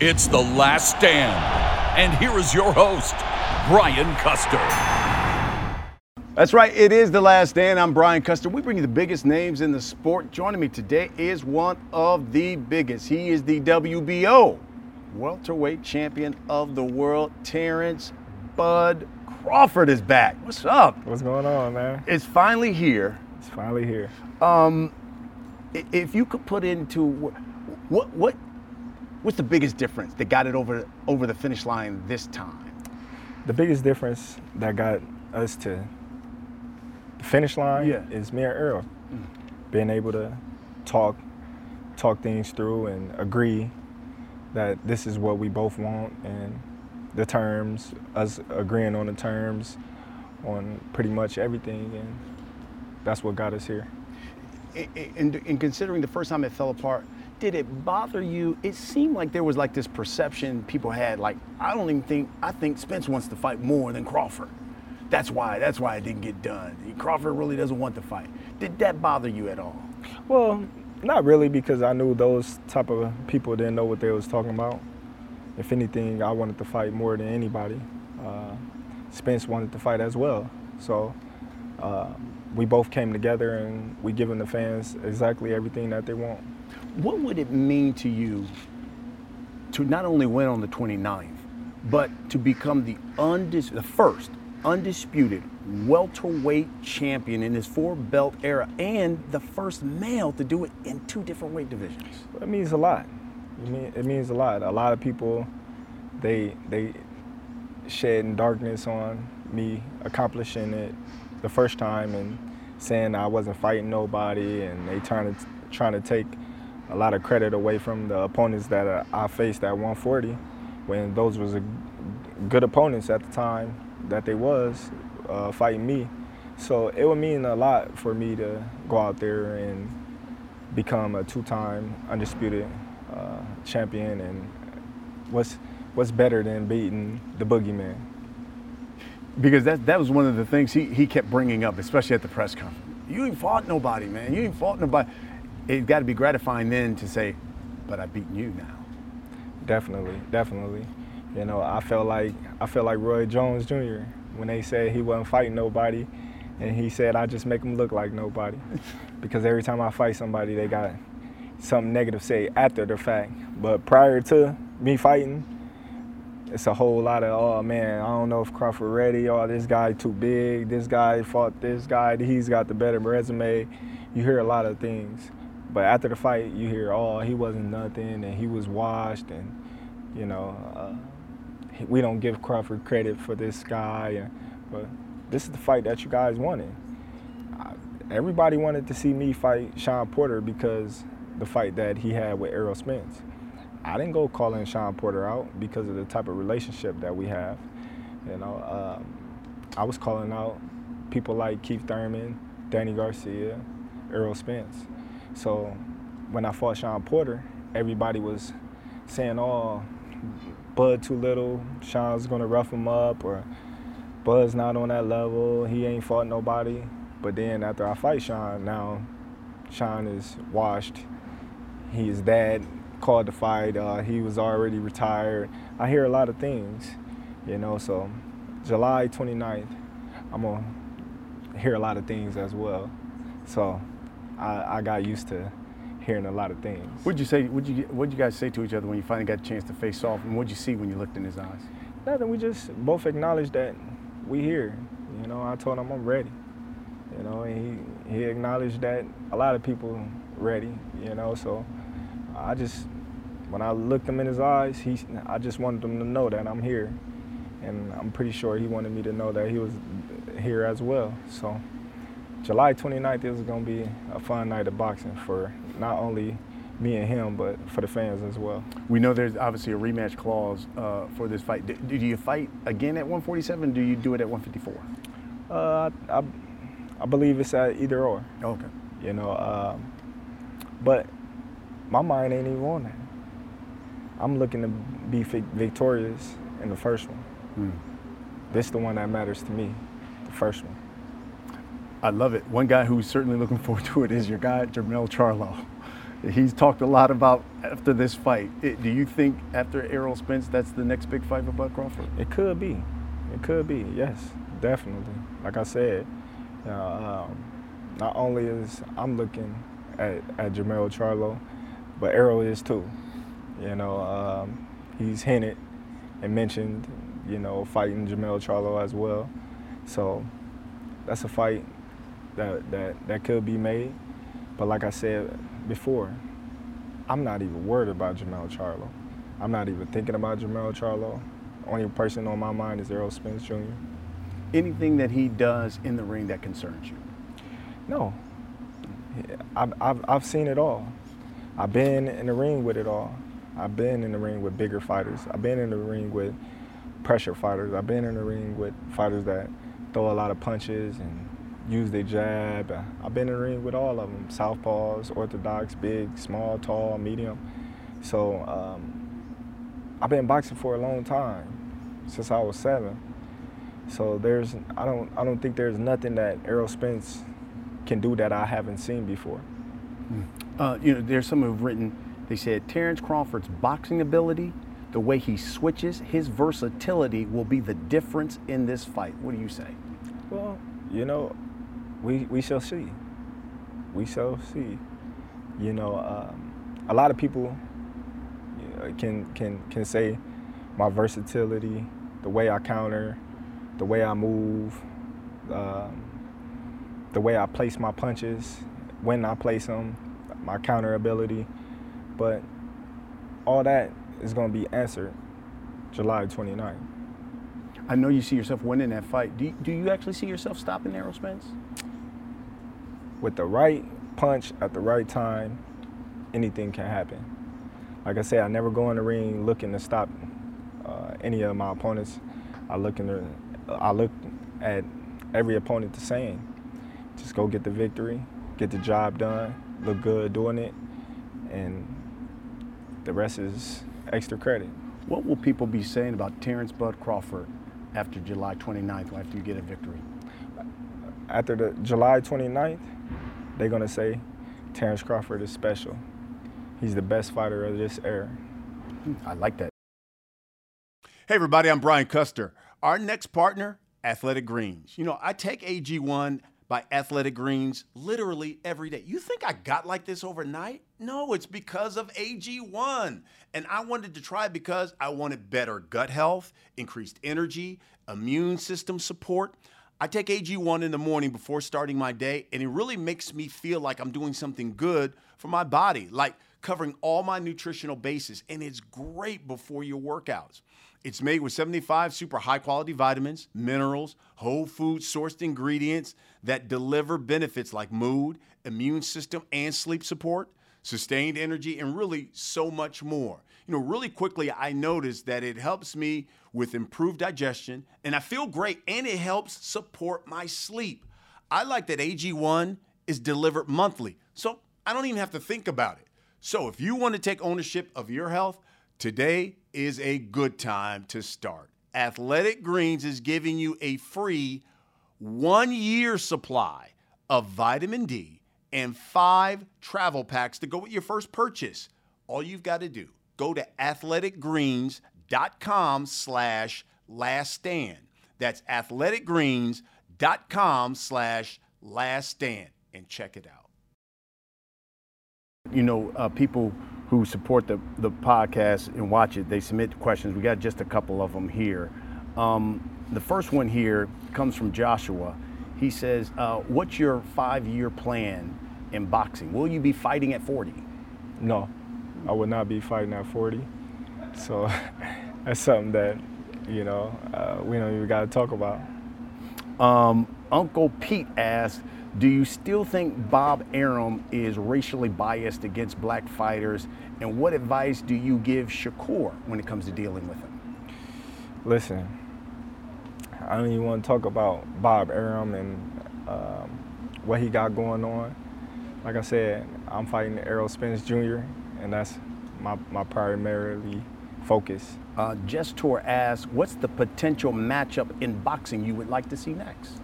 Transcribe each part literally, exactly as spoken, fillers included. It's The Last Stand, and here is your host, Brian Custer. That's right, it is The Last Stand. I'm Brian Custer. We bring you the biggest names in the sport. Joining me today is one of the biggest. He is the W B O welterweight champion of the world. Terence Bud Crawford is back. What's up? What's going on, man? It's finally here. It's finally here. Um, if you could put into what what. What's the biggest difference that got it over over the finish line this time? The biggest difference that got us to the finish line yeah. is me and Errol. Mm. Being able to talk, talk things through and agree that this is what we both want, and the terms, us agreeing on the terms, on pretty much everything, and that's what got us here. And, and considering the first time it fell apart, did it bother you? It seemed like there was like this perception people had, like, I don't even think, I think Spence wants to fight more than Crawford. That's why, that's why it didn't get done. Crawford really doesn't want to fight. Did that bother you at all? Well, not really, because I knew those type of people didn't know what they was talking about. If anything, I wanted to fight more than anybody. Uh, Spence wanted to fight as well. So uh, we both came together and we giving the fans exactly everything that they want. What would it mean to you to not only win on the twenty-ninth, but to become the, undis- the first undisputed welterweight champion in this four-belt era and the first male to do it in two different weight divisions? It means a lot. It, mean, it means a lot. A lot of people, they, they shed darkness on me accomplishing it the first time and saying I wasn't fighting nobody, and they trying to, trying to take a lot of credit away from the opponents that I faced at one forty, when those was a good opponents at the time that they was uh, fighting me. So it would mean a lot for me to go out there and become a two-time undisputed uh, champion. And what's what's better than beating the boogeyman? Because that that was one of the things he, he kept bringing up, especially at the press conference. You ain't fought nobody, man. You ain't fought nobody. It's got to be gratifying then to say, but I've beaten you now. Definitely, definitely. You know, I felt like I felt like Roy Jones Junior when they said he wasn't fighting nobody, and he said, I just make him look like nobody. Because every time I fight somebody, they got something negative to say after the fact. But prior to me fighting, it's a whole lot of, oh man, I don't know if Crawford ready, oh this guy too big, this guy fought this guy, he's got the better resume. You hear a lot of things. But after the fight, you hear, oh, he wasn't nothing, and he was washed, and, you know, uh, we don't give Crawford credit for this guy. And, but this is the fight that you guys wanted. I, everybody wanted to see me fight Sean Porter because the fight that he had with Errol Spence. I didn't go calling Sean Porter out because of the type of relationship that we have. You know, uh, I was calling out people like Keith Thurman, Danny Garcia, Errol Spence. So when I fought Sean Porter, everybody was saying, oh, Bud too little, Sean's gonna rough him up, or Bud's not on that level, he ain't fought nobody. But then after I fight Sean, now Sean is washed. His dad called the fight, uh, he was already retired. I hear a lot of things, you know, so July twenty-ninth, I'm gonna hear a lot of things as well. So. I, I got used to hearing a lot of things. What'd you say? What'd you What'd you guys say to each other when you finally got a chance to face off? And what'd you see when you looked in his eyes? Nothing. We just both acknowledged that we here. You know, I told him I'm ready. You know, and he he acknowledged that a lot of people ready. You know, so I just when I looked him in his eyes, he I just wanted him to know that I'm here, and I'm pretty sure he wanted me to know that he was here as well. So. July twenty-ninth is going to be a fun night of boxing for not only me and him, but for the fans as well. We know there's obviously a rematch clause uh, for this fight. Do, do you fight again at one forty-seven? Do you do it at one fifty-four? Uh, I, I believe it's at either or. Okay. You know, uh, but my mind ain't even on that. I'm looking to be victorious in the first one. Mm. This is the one that matters to me, the first one. I love it. One guy who's certainly looking forward to it is your guy, Jermell Charlo. he's talked a lot about after this fight. It, do you think after Errol Spence, that's the next big fight for Bud Crawford? It could be. It could be, yes, definitely. Like I said, uh, um, not only is I'm looking at, at Jermell Charlo, but Errol is too. You know, um, he's hinted and mentioned, you know, fighting Jermell Charlo as well. So that's a fight that, that, that could be made. But like I said before, I'm not even worried about Jermell Charlo. I'm not even thinking about Jermell Charlo. Only person on my mind is Errol Spence Junior Anything that he does in the ring that concerns you? No. I've, I've, I've seen it all. I've been in the ring with it all. I've been in the ring with bigger fighters. I've been in the ring with pressure fighters. I've been in the ring with fighters that throw a lot of punches and use their jab. I've been in the ring with all of them, southpaws, orthodox, big, small, tall, medium. So um, I've been boxing for a long time, since I was seven. So there's, I don't, I don't think there's nothing that Errol Spence can do that I haven't seen before. Uh, you know, there's some who've written, they said, Terence Crawford's boxing ability, the way he switches, his versatility will be the difference in this fight. What do you say? Well, you know, we we shall see. We shall see. You know, um, a lot of people can can can say my versatility, the way I counter, the way I move, um, the way I place my punches, when I place them, my counter ability. But all that is going to be answered July twenty-ninth. I know you see yourself winning that fight. Do you, do you actually see yourself stopping Errol Spence? With the right punch at the right time, anything can happen. Like I said, I never go in the ring looking to stop uh, any of my opponents. I look in the, I look at every opponent the same. Just go get the victory, get the job done, look good doing it, and the rest is extra credit. What will people be saying about Terence Bud Crawford after July twenty-ninth, after you get a victory? After the July twenty-ninth, they're gonna say Terence Crawford is special. He's the best fighter of this era. I like that. Hey everybody, I'm Brian Custer. Our next partner, Athletic Greens. You know, I take A G one by Athletic Greens literally every day. You think I got like this overnight? No, it's because of A G one. And I wanted to try because I wanted better gut health, increased energy, immune system support. I take A G one in the morning before starting my day, and it really makes me feel like I'm doing something good for my body, like covering all my nutritional bases, and it's great before your workouts. It's made with seventy-five super high-quality vitamins, minerals, whole food-sourced ingredients that deliver benefits like mood, immune system, and sleep support, sustained energy, and really so much more. You know, really quickly, I noticed that it helps me with improved digestion, and I feel great, and it helps support my sleep. I like that A G one is delivered monthly, so I don't even have to think about it. So if you want to take ownership of your health, today is a good time to start. Athletic Greens is giving you a free one-year supply of vitamin D and five travel packs to go with your first purchase. All you've got to do, go to athleticgreens.com slash last stand. That's athleticgreens.com slash last stand and check it out. You know, uh, people who support the, the podcast and watch it, they submit questions. We got just a couple of them here. Um, the first one here comes from Joshua. He says, uh, what's your five-year plan in boxing? Will you be fighting at forty? No, I would not be fighting at forty. So that's something that, you know, uh, we don't even got to talk about. Um, Uncle Pete asks, do you still think Bob Arum is racially biased against black fighters? And what advice do you give Shakur when it comes to dealing with him? Listen, I don't even want to talk about Bob Arum and um, what he got going on. Like I said, I'm fighting Errol Spence Junior, and that's my, my primarily focus. Uh, Gestor asks, what's the potential matchup in boxing you would like to see next?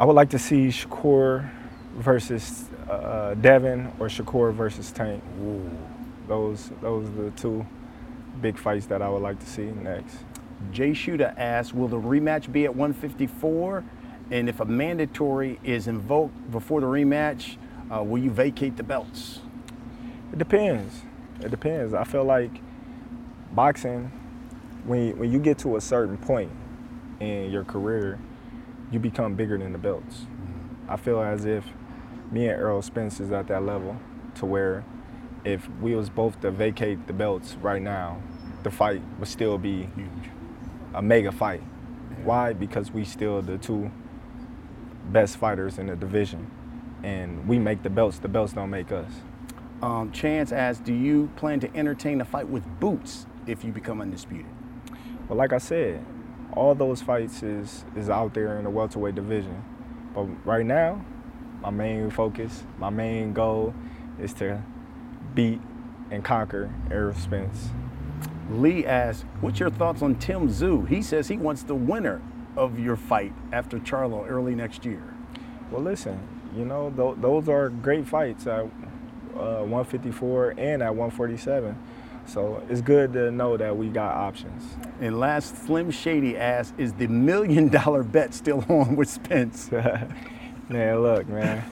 I would like to see Shakur versus uh, Devin or Shakur versus Tank. Ooh. Those those are the two big fights that I would like to see next. Jay Shooter asks, will the rematch be at one fifty-four? And if a mandatory is invoked before the rematch, uh, will you vacate the belts? It depends. It depends. I feel like boxing, when you, when you get to a certain point in your career, you become bigger than the belts. Mm-hmm. I feel as if me and Errol Spence is at that level to where if we was both to vacate the belts right now, the fight would still be huge, a mega fight. Yeah. Why? Because we still the two best fighters in the division, and we make the belts. The belts don't make us. Um, Chance asks, do you plan to entertain a fight with Boots if you become undisputed? Well, like I said, all those fights is is out there in the welterweight division, but right now, my main focus, my main goal, is to beat and conquer Errol Spence. Lee asks, what's your thoughts on Tim Zhu? He says he wants the winner of your fight after Charlo early next year. Well, listen, you know, th- those are great fights at uh, one fifty-four and at one forty-seven. So it's good to know that we got options. And last, Slim Shady asks, is the million dollar bet still on with Spence? Man, look, man.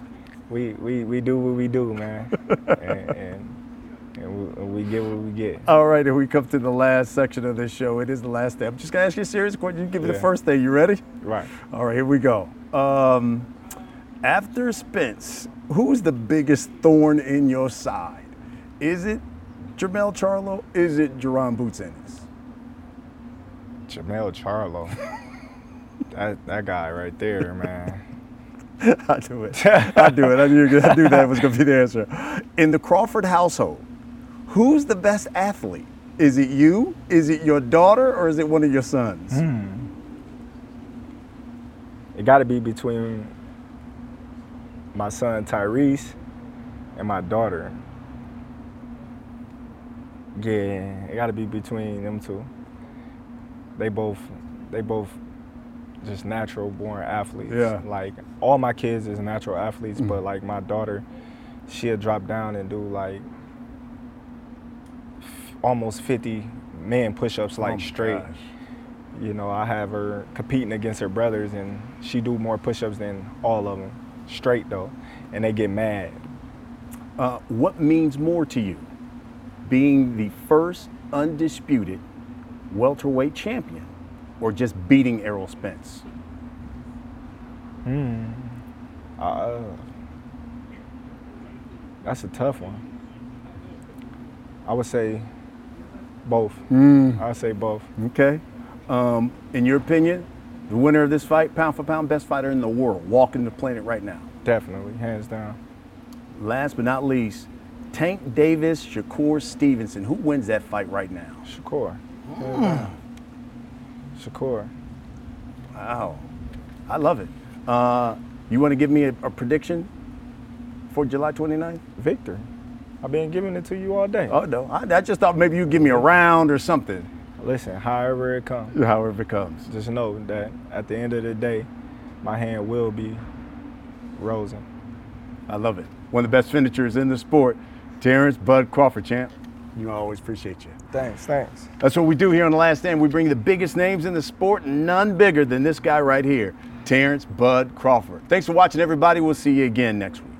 We, we we do what we do, man, and, and, and we, we get what we get. All right, and we come to the last section of this show. It is the last day. I'm just going to ask you a serious question. You give me yeah. the first thing. You ready? Right. All right, here we go. Um, after Spence, who's the biggest thorn in your side? Is it Jermell Charlo? Is it Jaron Bootsennis? Jermell Charlo. that, that guy right there, man. I do it. I do it. I knew, I knew that was going to be the answer. In the Crawford household, who's the best athlete? Is it you? Is it your daughter? Or is it one of your sons? Mm. It got to be between my son Tyrese and my daughter. Yeah, it got to be between them two. They both, they both. just natural born athletes. Yeah. Like all my kids is natural athletes, mm-hmm. but like my daughter, she'll drop down and do like f- almost fifty man push-ups like oh straight. Gosh. You know, I have her competing against her brothers and she do more push-ups than all of them, straight though, and they get mad. Uh, what means more to you? Being the first undisputed welterweight champion or just beating Errol Spence? Hmm. Uh, that's a tough one. I would say both. Mm. I would say both. Okay. Um, in your opinion, the winner of this fight, pound for pound, best fighter in the world, walking the planet right now? Definitely, hands down. Last but not least, Tank Davis, Shakur Stevenson. Who wins that fight right now? Shakur. Mm. Shakur. Wow. I love it. Uh, you want to give me a, a prediction for July twenty-ninth? Victor. I've been giving it to you all day. Oh, no. I, I just thought maybe you'd give me a round or something. Listen, however it comes. However it comes. Just know that at the end of the day, my hand will be rosing. I love it. One of the best finishers in the sport, Terence Bud Crawford, champ. You know, I always appreciate you. Thanks, thanks. That's what we do here on The Last Stand. We bring the biggest names in the sport, none bigger than this guy right here, Terence Bud Crawford. Thanks for watching, everybody. We'll see you again next week.